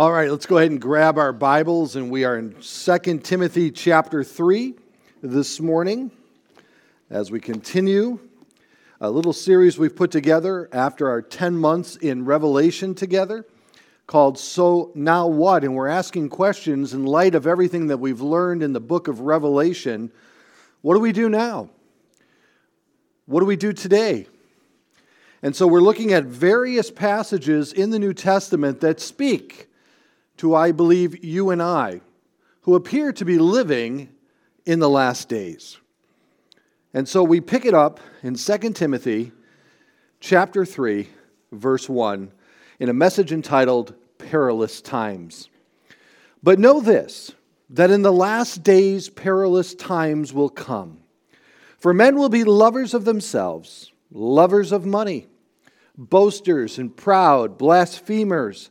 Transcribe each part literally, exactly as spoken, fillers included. All right, let's go ahead and grab our Bibles, and we are in Second Timothy chapter three this morning as we continue a little series we've put together after our ten months in Revelation together called So Now What? And we're asking questions in light of everything that we've learned in the book of Revelation. What do we do now? What do we do today? And so we're looking at various passages in the New Testament that speak to, I believe, you and I, who appear to be living in the last days. And so we pick it up in Second Timothy chapter three, verse one, in a message entitled, Perilous Times. But know this, that in the last days perilous times will come. For men will be lovers of themselves, lovers of money, boasters and proud, blasphemers,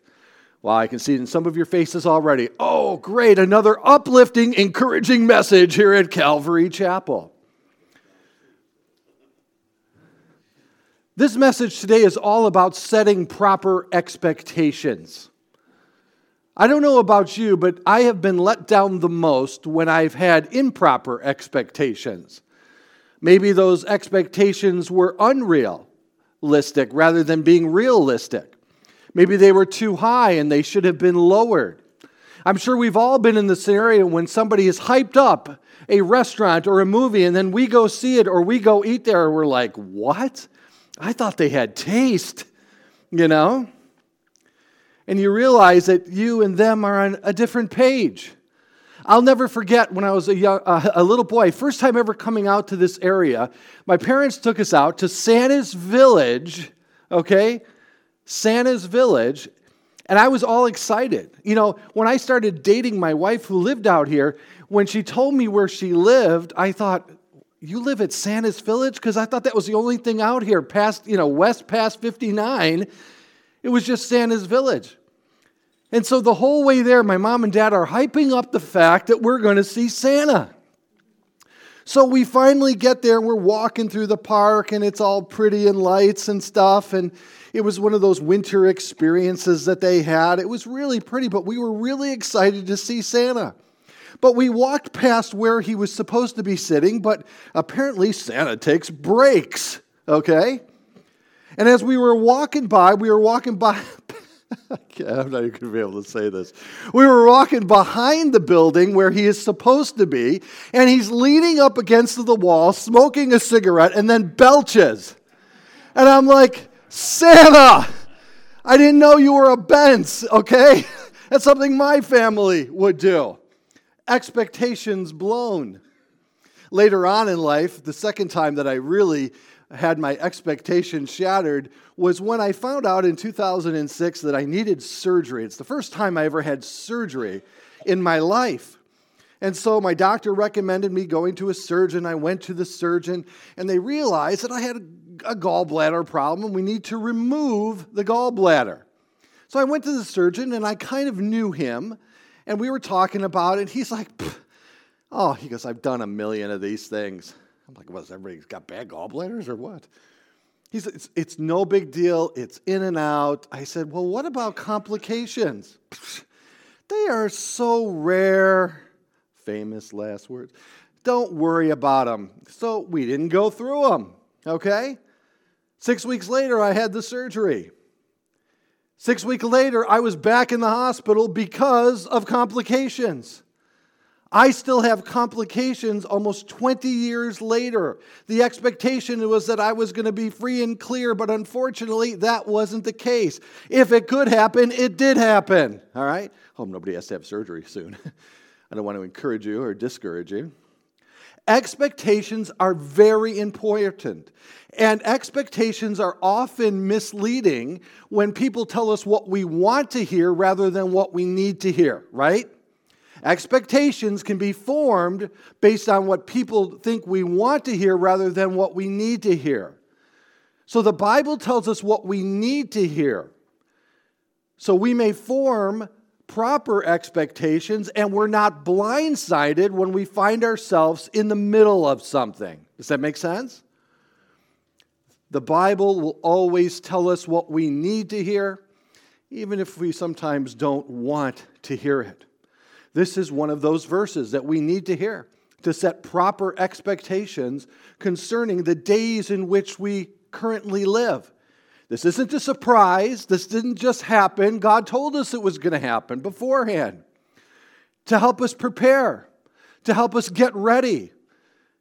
Well, I can see it in some of your faces already. Oh, great, another uplifting, encouraging message here at Calvary Chapel. This message today is all about setting proper expectations. I don't know about you, but I have been let down the most when I've had improper expectations. Maybe those expectations were unrealistic rather than being realistic. Maybe they were too high and they should have been lowered. I'm sure we've all been in the scenario when somebody has hyped up a restaurant or a movie and then we go see it or we go eat there and we're like, what? I thought they had taste, you know? And you realize that you and them are on a different page. I'll never forget when I was a, young, uh, a little boy, first time ever coming out to this area, my parents took us out to Santa's Village, okay? Santa's Village, and I was all excited. You know, when I started dating my wife who lived out here, when she told me where she lived, I thought, you live at Santa's Village? Because I thought that was the only thing out here past, you know, west past fifty-nine. It was just Santa's Village. And so the whole way there, my mom and dad are hyping up the fact that we're going to see Santa. So we finally get there, and we're walking through the park, and it's all pretty and lights and stuff, and it was one of those winter experiences that they had. It was really pretty, but we were really excited to see Santa. But we walked past where he was supposed to be sitting, but apparently Santa takes breaks, okay? And as we were walking by, we were walking by... I'm not even going to be able to say this. We were walking behind the building where he is supposed to be, and he's leaning up against the wall, smoking a cigarette, and then belches. And I'm like, Santa, I didn't know you were a Benz, okay? That's something my family would do. Expectations blown. Later on in life, the second time that I really had my expectations shattered was when I found out in two thousand six that I needed surgery. It's the first time I ever had surgery in my life. And so my doctor recommended me going to a surgeon. I went to the surgeon, and they realized that I had a gallbladder problem, and we need to remove the gallbladder. So I went to the surgeon, and I kind of knew him, and we were talking about it. He's like, oh, he goes, I've done a million of these things. I'm like, what, everybody's got bad gallbladders or what? He's, it's, it's no big deal. It's in and out. I said, well, what about complications? They are so rare. Famous last words. Don't worry about them. So we didn't go through them, okay? Six weeks later, I had the surgery. Six weeks later, I was back in the hospital because of complications. I still have complications almost twenty years later. The expectation was that I was going to be free and clear, but unfortunately, that wasn't the case. If it could happen, it did happen, all right? Hope nobody has to have surgery soon. I don't want to encourage you or discourage you. Expectations are very important, and expectations are often misleading when people tell us what we want to hear rather than what we need to hear, right? Expectations can be formed based on what people think we want to hear rather than what we need to hear. So the Bible tells us what we need to hear. So we may form proper expectations, and we're not blindsided when we find ourselves in the middle of something. Does that make sense? The Bible will always tell us what we need to hear, even if we sometimes don't want to hear it. This is one of those verses that we need to hear to set proper expectations concerning the days in which we currently live. This isn't a surprise. This didn't just happen. God told us it was going to happen beforehand to help us prepare, to help us get ready.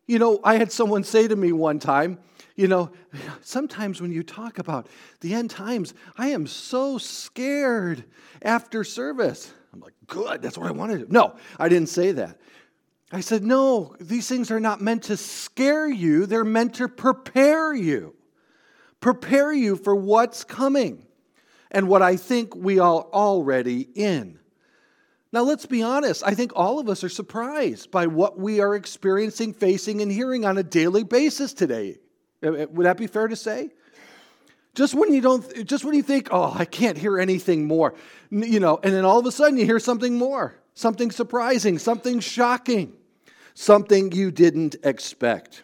You know, I had someone say to me one time, you know, sometimes when you talk about the end times, I am so scared after service. I'm like, good, that's what I wanted to do. No, I didn't say that. I said, no, these things are not meant to scare you. They're meant to prepare you. Prepare you for what's coming and what I think we are already in. Now, let's be honest. I think all of us are surprised by what we are experiencing, facing, and hearing on a daily basis today. Would that be fair to say? Just when you don't, just when you think, oh, I can't hear anything more, you know, and then all of a sudden you hear something more, something surprising, something shocking, something you didn't expect.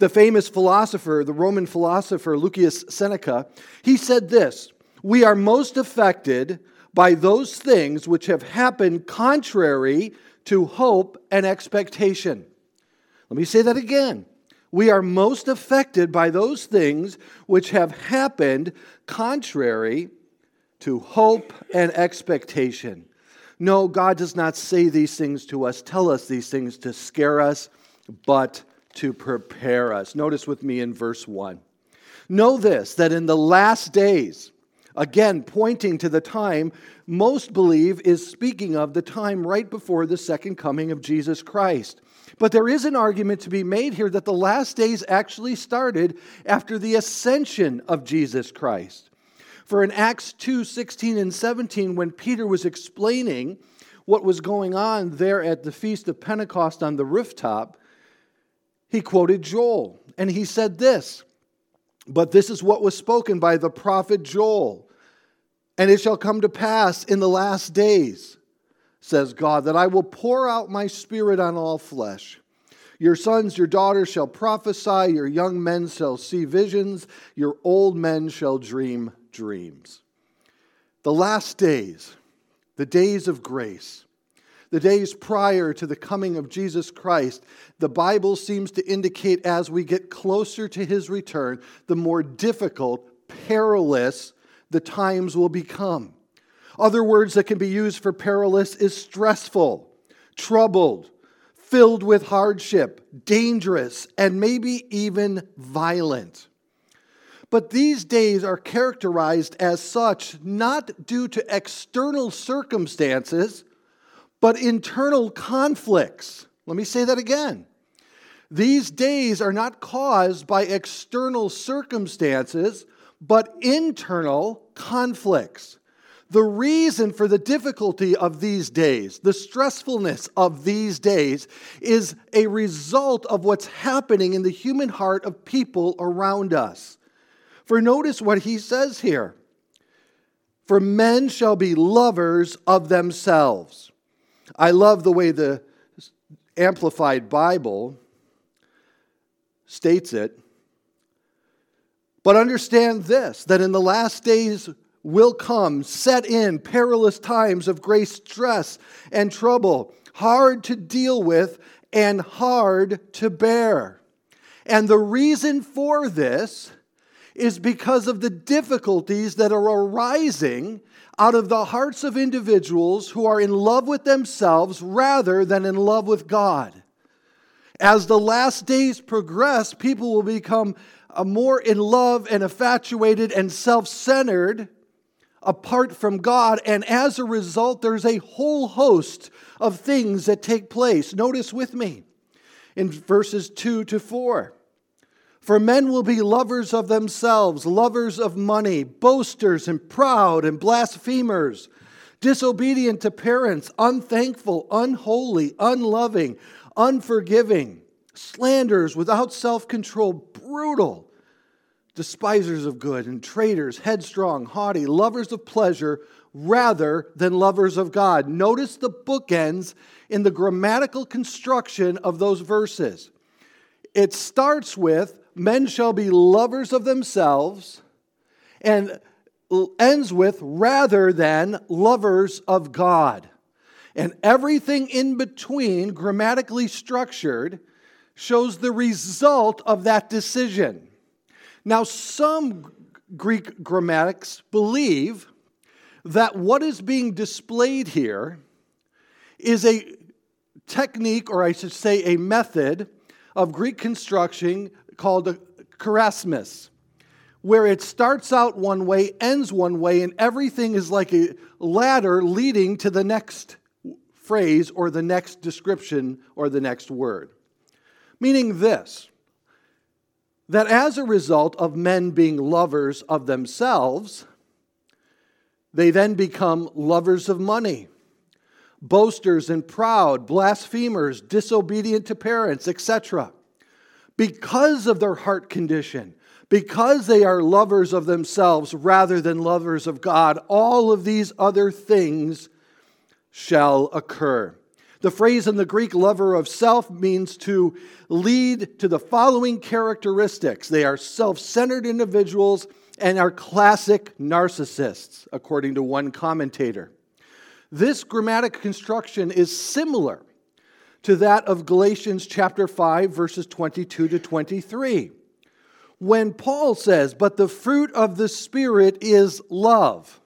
The famous philosopher, the Roman philosopher Lucius Seneca, he said this: we are most affected by those things which have happened contrary to hope and expectation. Let me say that again. We are most affected by those things which have happened contrary to hope and expectation. No, God does not say these things to us, tell us these things to scare us, but to prepare us. Notice with me in verse one. Know this, that in the last days, again pointing to the time, most believe is speaking of the time right before the second coming of Jesus Christ. But there is an argument to be made here that the last days actually started after the ascension of Jesus Christ. For in Acts two sixteen and seventeen, when Peter was explaining what was going on there at the Feast of Pentecost on the rooftop, he quoted Joel, and he said this: but this is what was spoken by the prophet Joel, and it shall come to pass in the last days, says God, that I will pour out my spirit on all flesh. Your sons, your daughters shall prophesy, your young men shall see visions, your old men shall dream dreams. The last days, the days of grace, the days prior to the coming of Jesus Christ, the Bible seems to indicate as we get closer to his return, the more difficult, perilous the times will become. Other words that can be used for perilous is stressful, troubled, filled with hardship, dangerous, and maybe even violent. But these days are characterized as such not due to external circumstances, but internal conflicts. Let me say that again. These days are not caused by external circumstances, but internal conflicts. The reason for the difficulty of these days, the stressfulness of these days, is a result of what's happening in the human heart of people around us. For notice what he says here. For men shall be lovers of themselves. I love the way the Amplified Bible states it. But understand this, that in the last days will come, set in perilous times of great stress and trouble, hard to deal with and hard to bear. And the reason for this is because of the difficulties that are arising out of the hearts of individuals who are in love with themselves rather than in love with God. As the last days progress, people will become more in love and infatuated and self-centered apart from God, and as a result, there's a whole host of things that take place. Notice with me, in verses two to four. For men will be lovers of themselves, lovers of money, boasters and proud and blasphemers, disobedient to parents, unthankful, unholy, unloving, unforgiving, slanderers without self-control, brutal, despisers of good and traitors, headstrong, haughty, lovers of pleasure rather than lovers of God. Notice the bookends in the grammatical construction of those verses. It starts with, men shall be lovers of themselves, and ends with, rather than lovers of God. And everything in between, grammatically structured, shows the result of that decision. Now, some Greek grammatics believe that what is being displayed here is a technique, or I should say a method, of Greek construction called chiasmus, where it starts out one way, ends one way, and everything is like a ladder leading to the next phrase or the next description or the next word. Meaning this, that as a result of men being lovers of themselves, they then become lovers of money, boasters and proud, blasphemers, disobedient to parents, et cetera. Because of their heart condition, because they are lovers of themselves rather than lovers of God, all of these other things shall occur. The phrase in the Greek, lover of self, means to lead to the following characteristics. They are self-centered individuals and are classic narcissists, according to one commentator. This grammatic construction is similar to that of Galatians chapter five, verses twenty-two to twenty-three, when Paul says, but the fruit of the Spirit is love.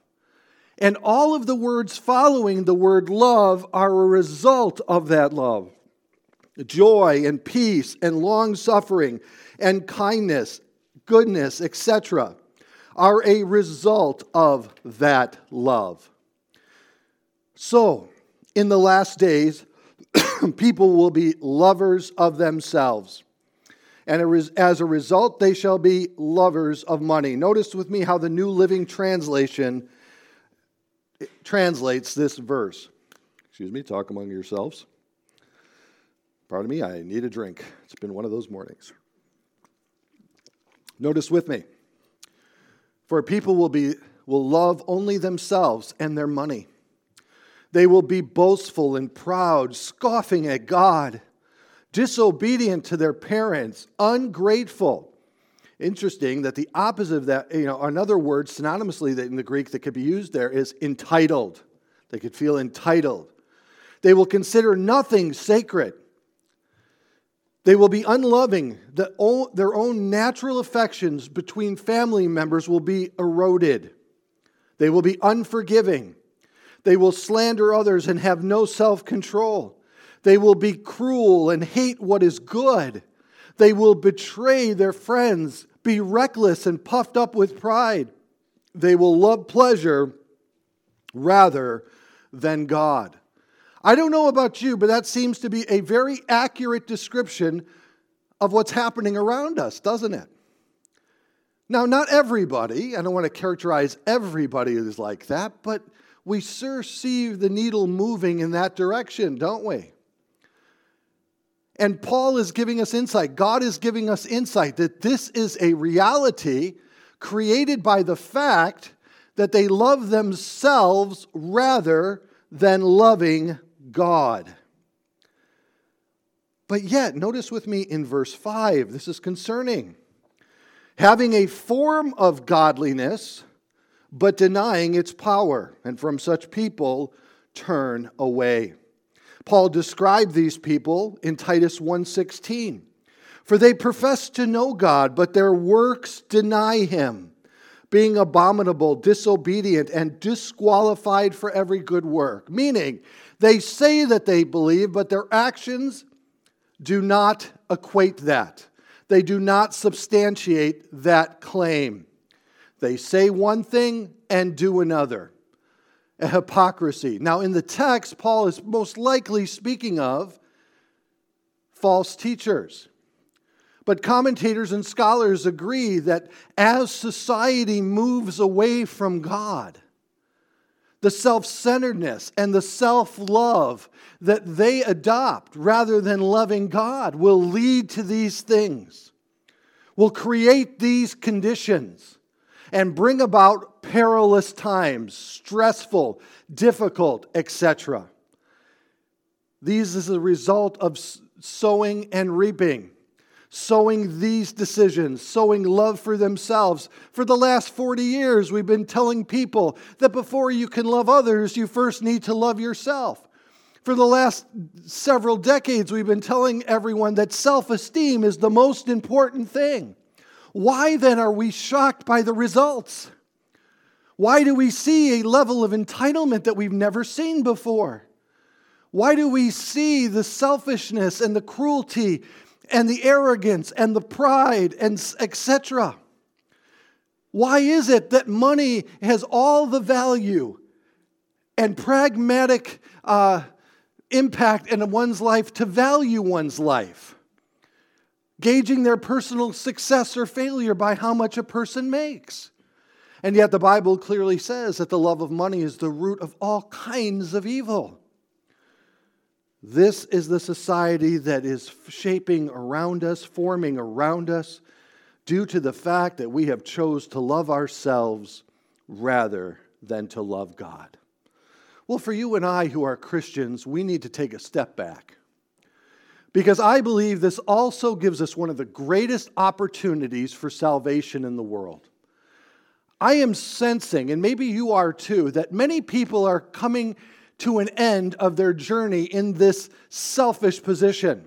And all of the words following the word love are a result of that love. Joy and peace and long-suffering and kindness, goodness, et cetera are a result of that love. So, in the last days, people will be lovers of themselves. And as a result, they shall be lovers of money. Notice with me how the New Living Translation translates this verse. Excuse me, talk among yourselves. Pardon me, I need a drink. It's been one of those mornings. Notice with me. For people will be will love only themselves and their money. They will be boastful and proud, scoffing at God, disobedient to their parents, ungrateful. Interesting that the opposite of that, you know, another word synonymously that in the Greek that could be used there is entitled. They could feel entitled. They will consider nothing sacred. They will be unloving. The, o- their own natural affections between family members will be eroded. They will be unforgiving. They will slander others and have no self-control. They will be cruel and hate what is good. They will betray their friends, be reckless and puffed up with pride. They will love pleasure rather than God. I don't know about you, but that seems to be a very accurate description of what's happening around us, doesn't it? Now, not everybody, I don't want to characterize everybody who's like that, but we sure see the needle moving in that direction, don't we? And Paul is giving us insight. God is giving us insight that this is a reality created by the fact that they love themselves rather than loving God. But yet, notice with me in verse five, this is concerning. Having a form of godliness, but denying its power, and from such people turn away. Paul described these people in Titus one sixteen. For they profess to know God, but their works deny him, being abominable, disobedient, and disqualified for every good work. Meaning, they say that they believe, but their actions do not equate that. They do not substantiate that claim. They say one thing and do another. A hypocrisy. Now, in the text, Paul is most likely speaking of false teachers. But commentators and scholars agree that as society moves away from God, the self-centeredness and the self-love that they adopt rather than loving God will lead to these things, will create these conditions and bring about perilous times, stressful, difficult, et cetera. These is the result of sowing and reaping. Sowing these decisions, sowing love for themselves. For the last forty years, we've been telling people that before you can love others, you first need to love yourself. For the last several decades, we've been telling everyone that self-esteem is the most important thing. Why then are we shocked by the results? Why do we see a level of entitlement that we've never seen before? Why do we see the selfishness and the cruelty and the arrogance, and the pride, and et cetera? Why is it that money has all the value and pragmatic uh, impact in one's life to value one's life? Gauging their personal success or failure by how much a person makes. And yet the Bible clearly says that the love of money is the root of all kinds of evil. This is the society that is shaping around us, forming around us, due to the fact that we have chose to love ourselves rather than to love God. Well, for you and I who are Christians, we need to take a step back. Because I believe this also gives us one of the greatest opportunities for salvation in the world. I am sensing, and maybe you are too, that many people are coming to an end of their journey in this selfish position.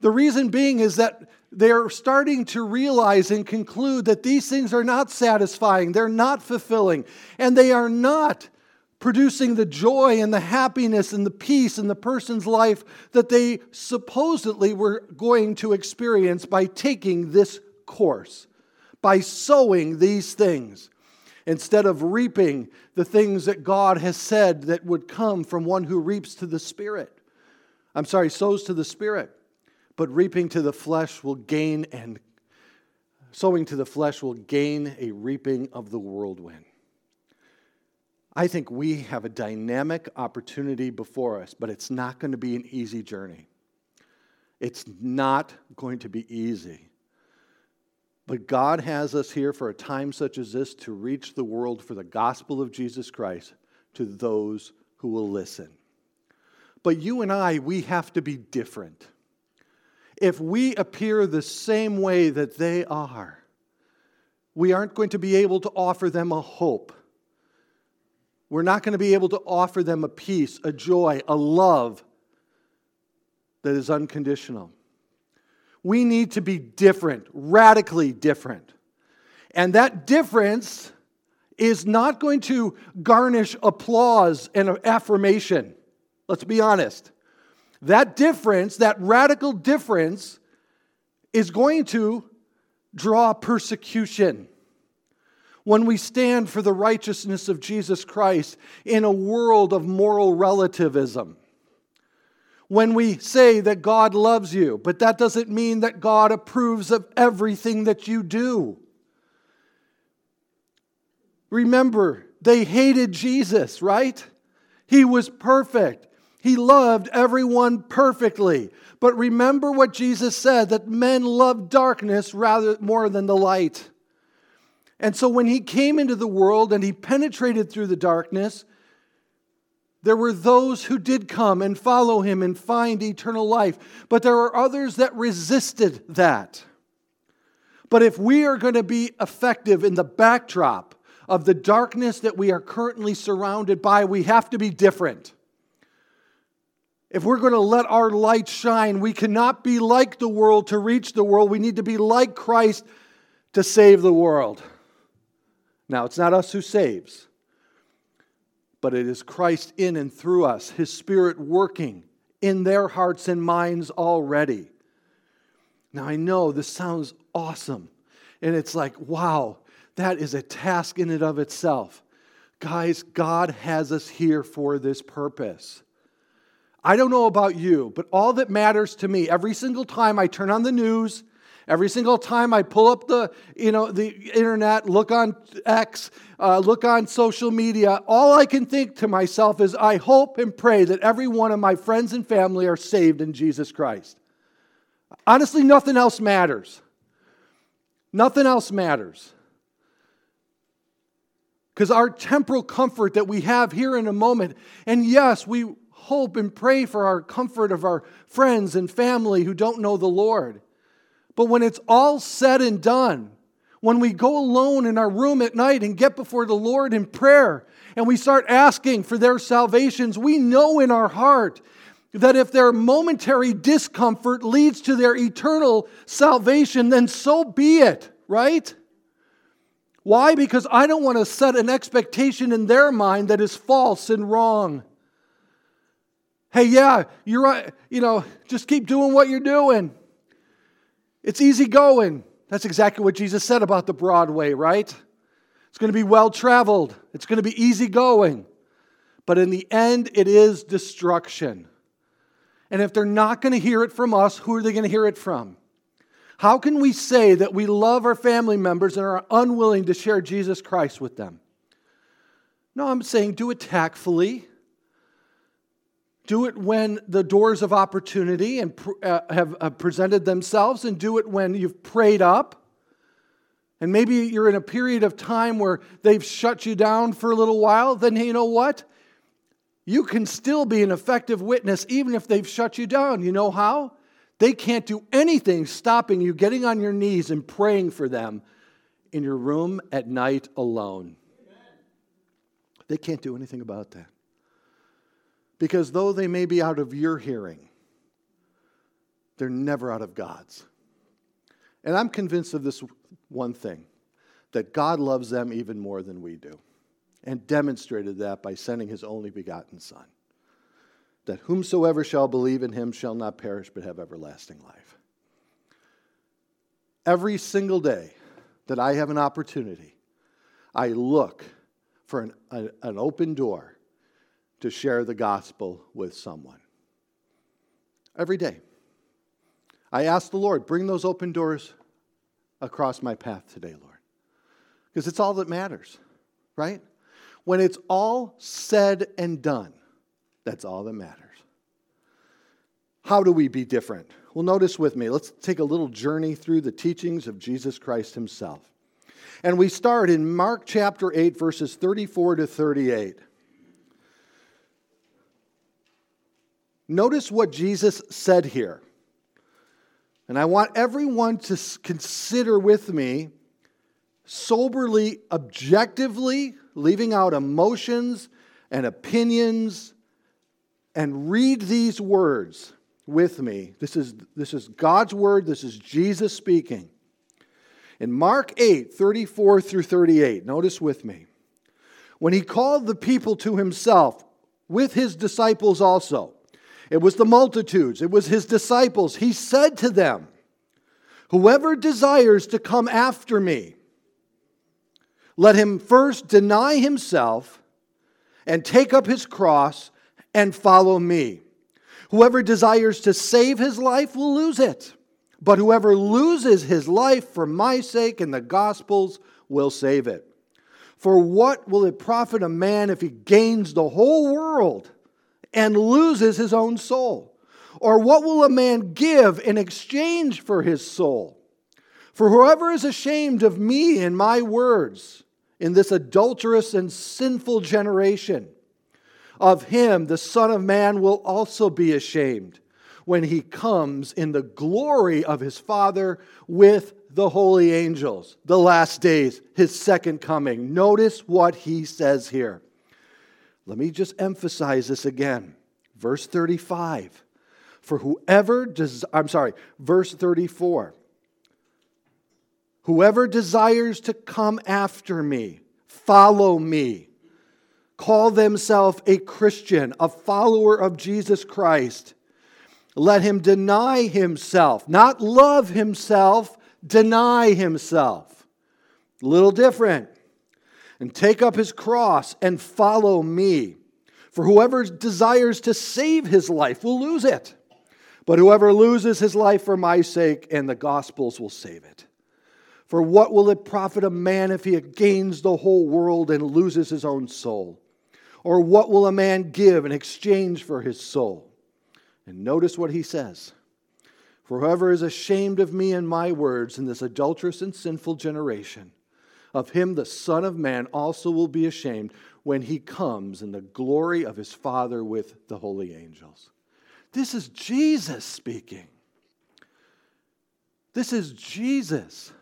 The reason being is that they're starting to realize and conclude that these things are not satisfying, they're not fulfilling, and they are not producing the joy and the happiness and the peace in the person's life that they supposedly were going to experience by taking this course, by sowing these things, instead of reaping the things that God has said that would come from one who reaps to the Spirit. I'm sorry, sows to the Spirit. But reaping to the flesh will gain and sowing to the flesh will gain a reaping of the whirlwind. I think we have a dynamic opportunity before us, but it's not going to be an easy journey. It's not going to be easy. But God has us here for a time such as this to reach the world for the gospel of Jesus Christ to those who will listen. But you and I, we have to be different. If we appear the same way that they are, we aren't going to be able to offer them a hope. We're not going to be able to offer them a peace, a joy, a love that is unconditional. We need to be different, radically different. And that difference is not going to garnish applause and affirmation. Let's be honest. That difference, that radical difference, is going to draw persecution. When we stand for the righteousness of Jesus Christ in a world of moral relativism, when we say that God loves you, but that doesn't mean that God approves of everything that you do. Remember, they hated Jesus, right? He was perfect. He loved everyone perfectly. But remember what Jesus said, that men love darkness rather more than the light. And so when he came into the world and he penetrated through the darkness, there were those who did come and follow him and find eternal life, but there are others that resisted that. But if we are going to be effective in the backdrop of the darkness that we are currently surrounded by, we have to be different. If we're going to let our light shine, we cannot be like the world to reach the world. We need to be like Christ to save the world. Now, it's not us who saves. But it is Christ in and through us, His Spirit working in their hearts and minds already. Now I know this sounds awesome, and it's like, wow, that is a task in and of itself. Guys, God has us here for this purpose. I don't know about you, but all that matters to me, every single time I turn on the news, every single time I pull up the, you know, the internet, look on X, uh, look on social media, all I can think to myself is, I hope and pray that every one of my friends and family are saved in Jesus Christ. Honestly, nothing else matters. Nothing else matters. Because our temporal comfort that we have here in a moment, and yes, we hope and pray for our comfort of our friends and family who don't know the Lord. But when it's all said and done, when we go alone in our room at night and get before the Lord in prayer, and we start asking for their salvations, we know in our heart that if their momentary discomfort leads to their eternal salvation, then so be it, right? Why? Because I don't want to set an expectation in their mind that is false and wrong. Hey, yeah, you're right, you know, just keep doing what you're doing. It's easy going. That's exactly what Jesus said about the broad way, right? It's going to be well traveled. It's going to be easy going. But in the end, it is destruction. And if they're not going to hear it from us, who are they going to hear it from? How can we say that we love our family members and are unwilling to share Jesus Christ with them? No, I'm saying do it tactfully. Do it when the doors of opportunity and uh, have uh, presented themselves, and do it when you've prayed up. And maybe you're in a period of time where they've shut you down for a little while. Then you know what? You can still be an effective witness even if they've shut you down. You know how? They can't do anything stopping you getting on your knees and praying for them in your room at night alone. Amen. They can't do anything about that. Because though they may be out of your hearing, they're never out of God's. And I'm convinced of this one thing, that God loves them even more than we do, and demonstrated that by sending his only begotten Son, that whomsoever shall believe in him shall not perish but have everlasting life. Every single day that I have an opportunity, I look for an, a, an open door to share the gospel with someone. Every day. I ask the Lord, bring those open doors across my path today, Lord. Because it's all that matters, right? When it's all said and done, that's all that matters. How do we be different? Well, notice with me, let's take a little journey through the teachings of Jesus Christ himself. And we start in Mark chapter eight, verses thirty-four to thirty-eight. Notice what Jesus said here. And I want everyone to consider with me, soberly, objectively, leaving out emotions and opinions, and read these words with me. This is, this is God's word. This is Jesus speaking. In Mark eight, thirty-four through thirty-eight, notice with me. When he called the people to himself, with his disciples also, it was the multitudes, it was his disciples, he said to them, whoever desires to come after me, let him first deny himself and take up his cross and follow me. Whoever desires to save his life will lose it, but whoever loses his life for my sake and the gospel's will save it. For what will it profit a man if he gains the whole world and loses his own soul? Or what will a man give in exchange for his soul? For whoever is ashamed of me and my words in this adulterous and sinful generation, of him the Son of Man will also be ashamed when he comes in the glory of his Father with the holy angels. The last days, his second coming. Notice what he says here. Let me just emphasize this again. Verse thirty-five. For whoever, des- I'm sorry, verse thirty-four. Whoever desires to come after me, follow me. Call themselves a Christian, a follower of Jesus Christ. Let him deny himself, not love himself, deny himself. A little different. And take up his cross and follow me. For whoever desires to save his life will lose it. But whoever loses his life for my sake and the gospel's will save it. For what will it profit a man if he gains the whole world and loses his own soul? Or what will a man give in exchange for his soul? And notice what he says. For whoever is ashamed of me and my words in this adulterous and sinful generation, of him the Son of Man also will be ashamed when he comes in the glory of his Father with the holy angels. This is Jesus speaking. This is Jesus.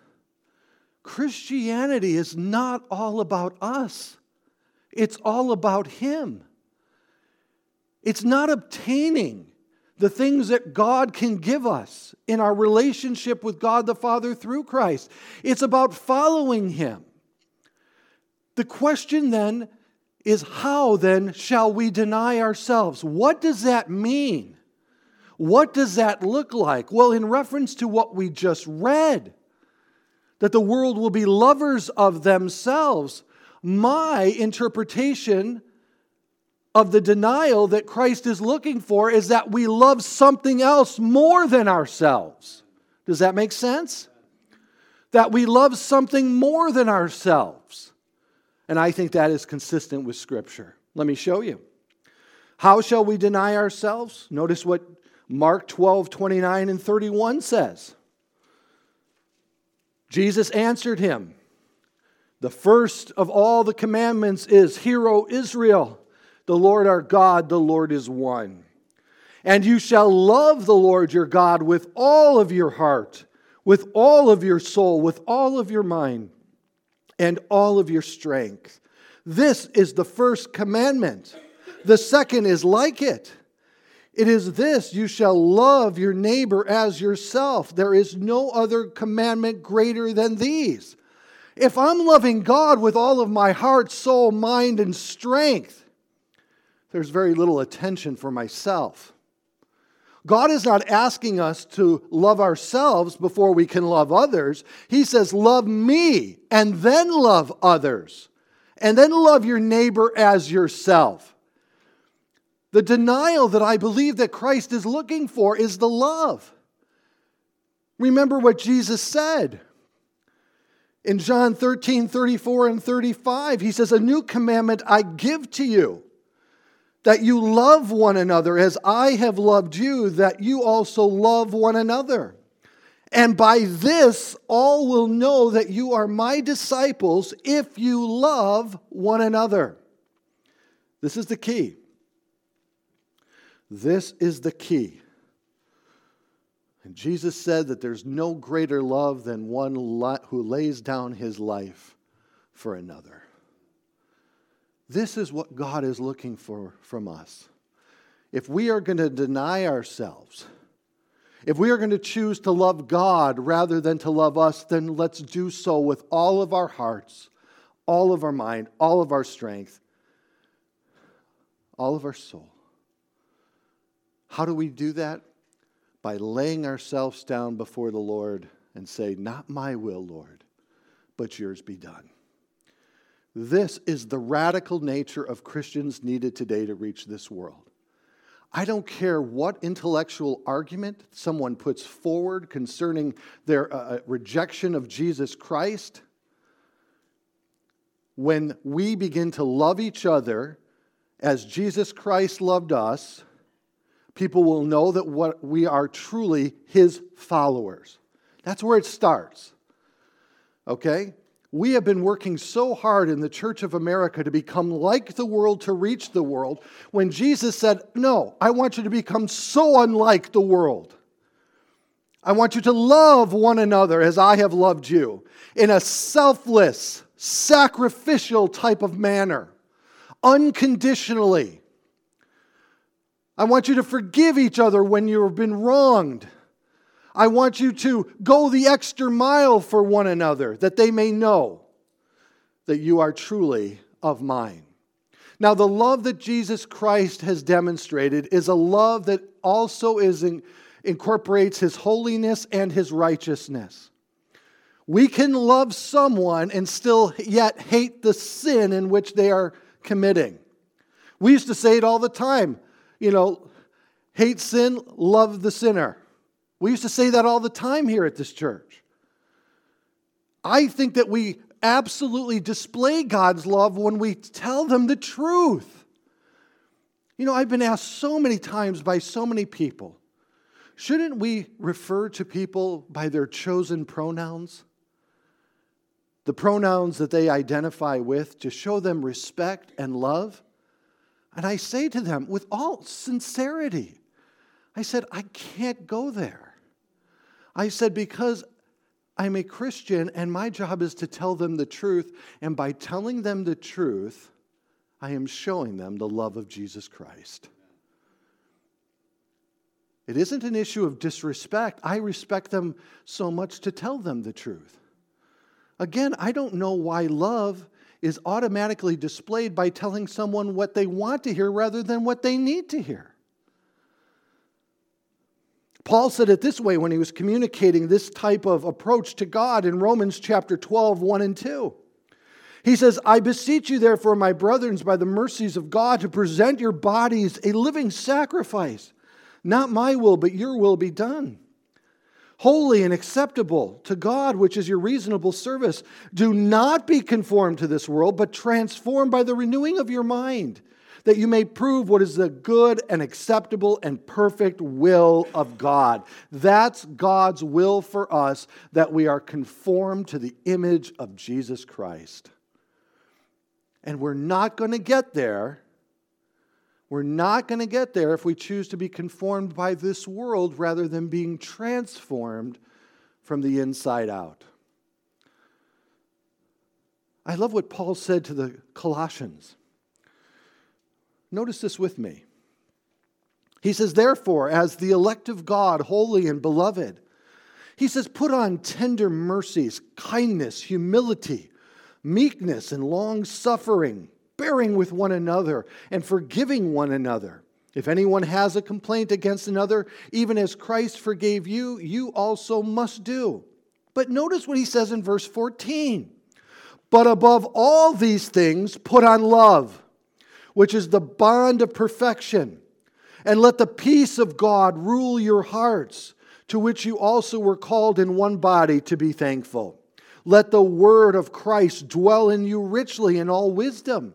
Christianity is not all about us. It's all about Him. It's not obtaining the things that God can give us in our relationship with God the Father through Christ. It's about following Him. The question then is, how then shall we deny ourselves? What does that mean? What does that look like? Well, in reference to what we just read, that the world will be lovers of themselves, my interpretation of the denial that Christ is looking for is that we love something else more than ourselves. Does that make sense? That we love something more than ourselves. And I think that is consistent with Scripture. Let me show you. How shall we deny ourselves? Notice what Mark twelve, twenty-nine and thirty-one says. Jesus answered him, "The first of all the commandments is, Hear, O Israel, the Lord our God, the Lord is one. And you shall love the Lord your God with all of your heart, with all of your soul, with all of your mind, and all of your strength. This is the first commandment. The second is like it. It is this, you shall love your neighbor as yourself. There is no other commandment greater than these." If I'm loving God with all of my heart, soul, mind, and strength, there's very little attention for myself. God is not asking us to love ourselves before we can love others. He says, love me and then love others. And then love your neighbor as yourself. The denial that I believe that Christ is looking for is the love. Remember what Jesus said in John thirteen, thirty-four and thirty-five. He says, "A new commandment I give to you, that you love one another as I have loved you, that you also love one another. And by this all will know that you are my disciples if you love one another." This is the key. This is the key. And Jesus said that there's no greater love than one who lays down his life for another. This is what God is looking for from us. If we are going to deny ourselves, if we are going to choose to love God rather than to love us, then let's do so with all of our hearts, all of our mind, all of our strength, all of our soul. How do we do that? By laying ourselves down before the Lord and say, "Not my will, Lord, but yours be done." This is the radical nature of Christians needed today to reach this world. I don't care what intellectual argument someone puts forward concerning their uh, rejection of Jesus Christ. When we begin to love each other as Jesus Christ loved us, people will know that what we are truly His followers. That's where it starts. Okay? We have been working so hard in the Church of America to become like the world, to reach the world, when Jesus said, "No, I want you to become so unlike the world. I want you to love one another as I have loved you," in a selfless, sacrificial type of manner, unconditionally. I want you to forgive each other when you have been wronged. I want you to go the extra mile for one another, that they may know that you are truly of mine. Now, the love that Jesus Christ has demonstrated is a love that also is in, incorporates His holiness and His righteousness. We can love someone and still yet hate the sin in which they are committing. We used to say it all the time, you know, hate sin, love the sinner. We used to say that all the time here at this church. I think that we absolutely display God's love when we tell them the truth. You know, I've been asked so many times by so many people, shouldn't we refer to people by their chosen pronouns? The pronouns that they identify with to show them respect and love? And I say to them with all sincerity, I said, I can't go there. I said, because I'm a Christian and my job is to tell them the truth. And by telling them the truth, I am showing them the love of Jesus Christ. It isn't an issue of disrespect. I respect them so much to tell them the truth. Again, I don't know why love is automatically displayed by telling someone what they want to hear rather than what they need to hear. Paul said it this way when he was communicating this type of approach to God in Romans chapter twelve, one and two. He says, I beseech you therefore, my brethren, by the mercies of God, to present your bodies a living sacrifice. Not my will, but your will be done. Holy and acceptable to God, which is your reasonable service. Do not be conformed to this world, but transformed by the renewing of your mind, that you may prove what is the good and acceptable and perfect will of God. That's God's will for us, that we are conformed to the image of Jesus Christ. And we're not going to get there. We're not going to get there if we choose to be conformed by this world rather than being transformed from the inside out. I love what Paul said to the Colossians. Notice this with me. He says, therefore, as the elect of God, holy and beloved, he says, put on tender mercies, kindness, humility, meekness, and long-suffering, bearing with one another and forgiving one another. If anyone has a complaint against another, even as Christ forgave you, you also must do. But notice what he says in verse fourteen. But above all these things, put on love, which is the bond of perfection. And let the peace of God rule your hearts, to which you also were called in one body, to be thankful. Let the word of Christ dwell in you richly in all wisdom,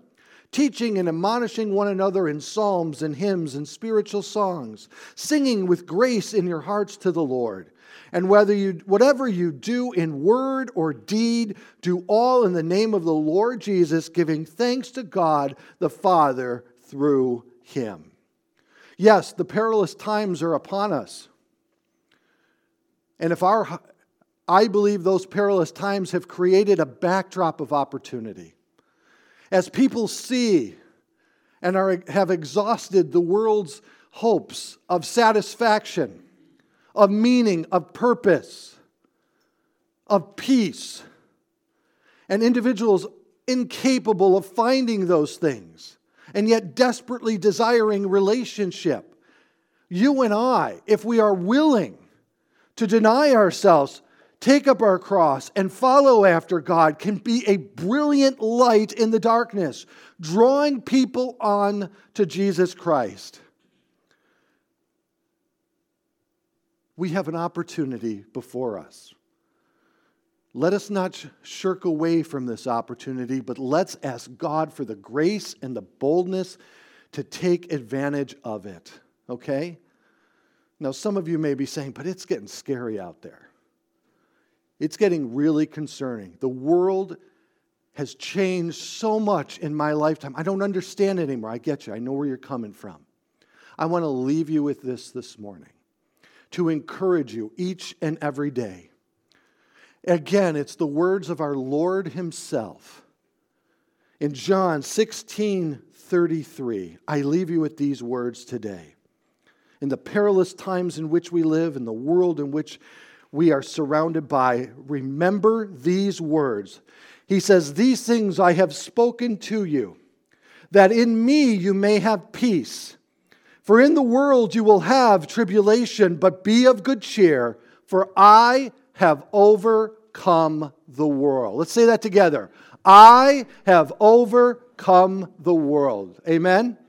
teaching and admonishing one another in psalms and hymns and spiritual songs, singing with grace in your hearts to the Lord. And whether you, whatever you do in word or deed, do all in the name of the Lord Jesus, giving thanks to God the Father through him. Yes, the perilous times are upon us. And if our, I believe those perilous times have created a backdrop of opportunity. As people see and are, have exhausted the world's hopes of satisfaction, of meaning, of purpose, of peace. And individuals incapable of finding those things and yet desperately desiring relationship. You and I, if we are willing to deny ourselves, take up our cross, and follow after God, can be a brilliant light in the darkness, drawing people on to Jesus Christ. We have an opportunity before us. Let us not shirk away from this opportunity, but let's ask God for the grace and the boldness to take advantage of it, okay? Now, some of you may be saying, but it's getting scary out there. It's getting really concerning. The world has changed so much in my lifetime. I don't understand it anymore. I get you. I know where you're coming from. I want to leave you with this this morning, to encourage you each and every day. Again, it's the words of our Lord himself. In John sixteen thirty-three, I leave you with these words today. In the perilous times in which we live, in the world in which we are surrounded by, remember these words. He says, these things I have spoken to you, that in me you may have peace. For in the world you will have tribulation, but be of good cheer, for I have overcome the world. Let's say that together. I have overcome the world. Amen?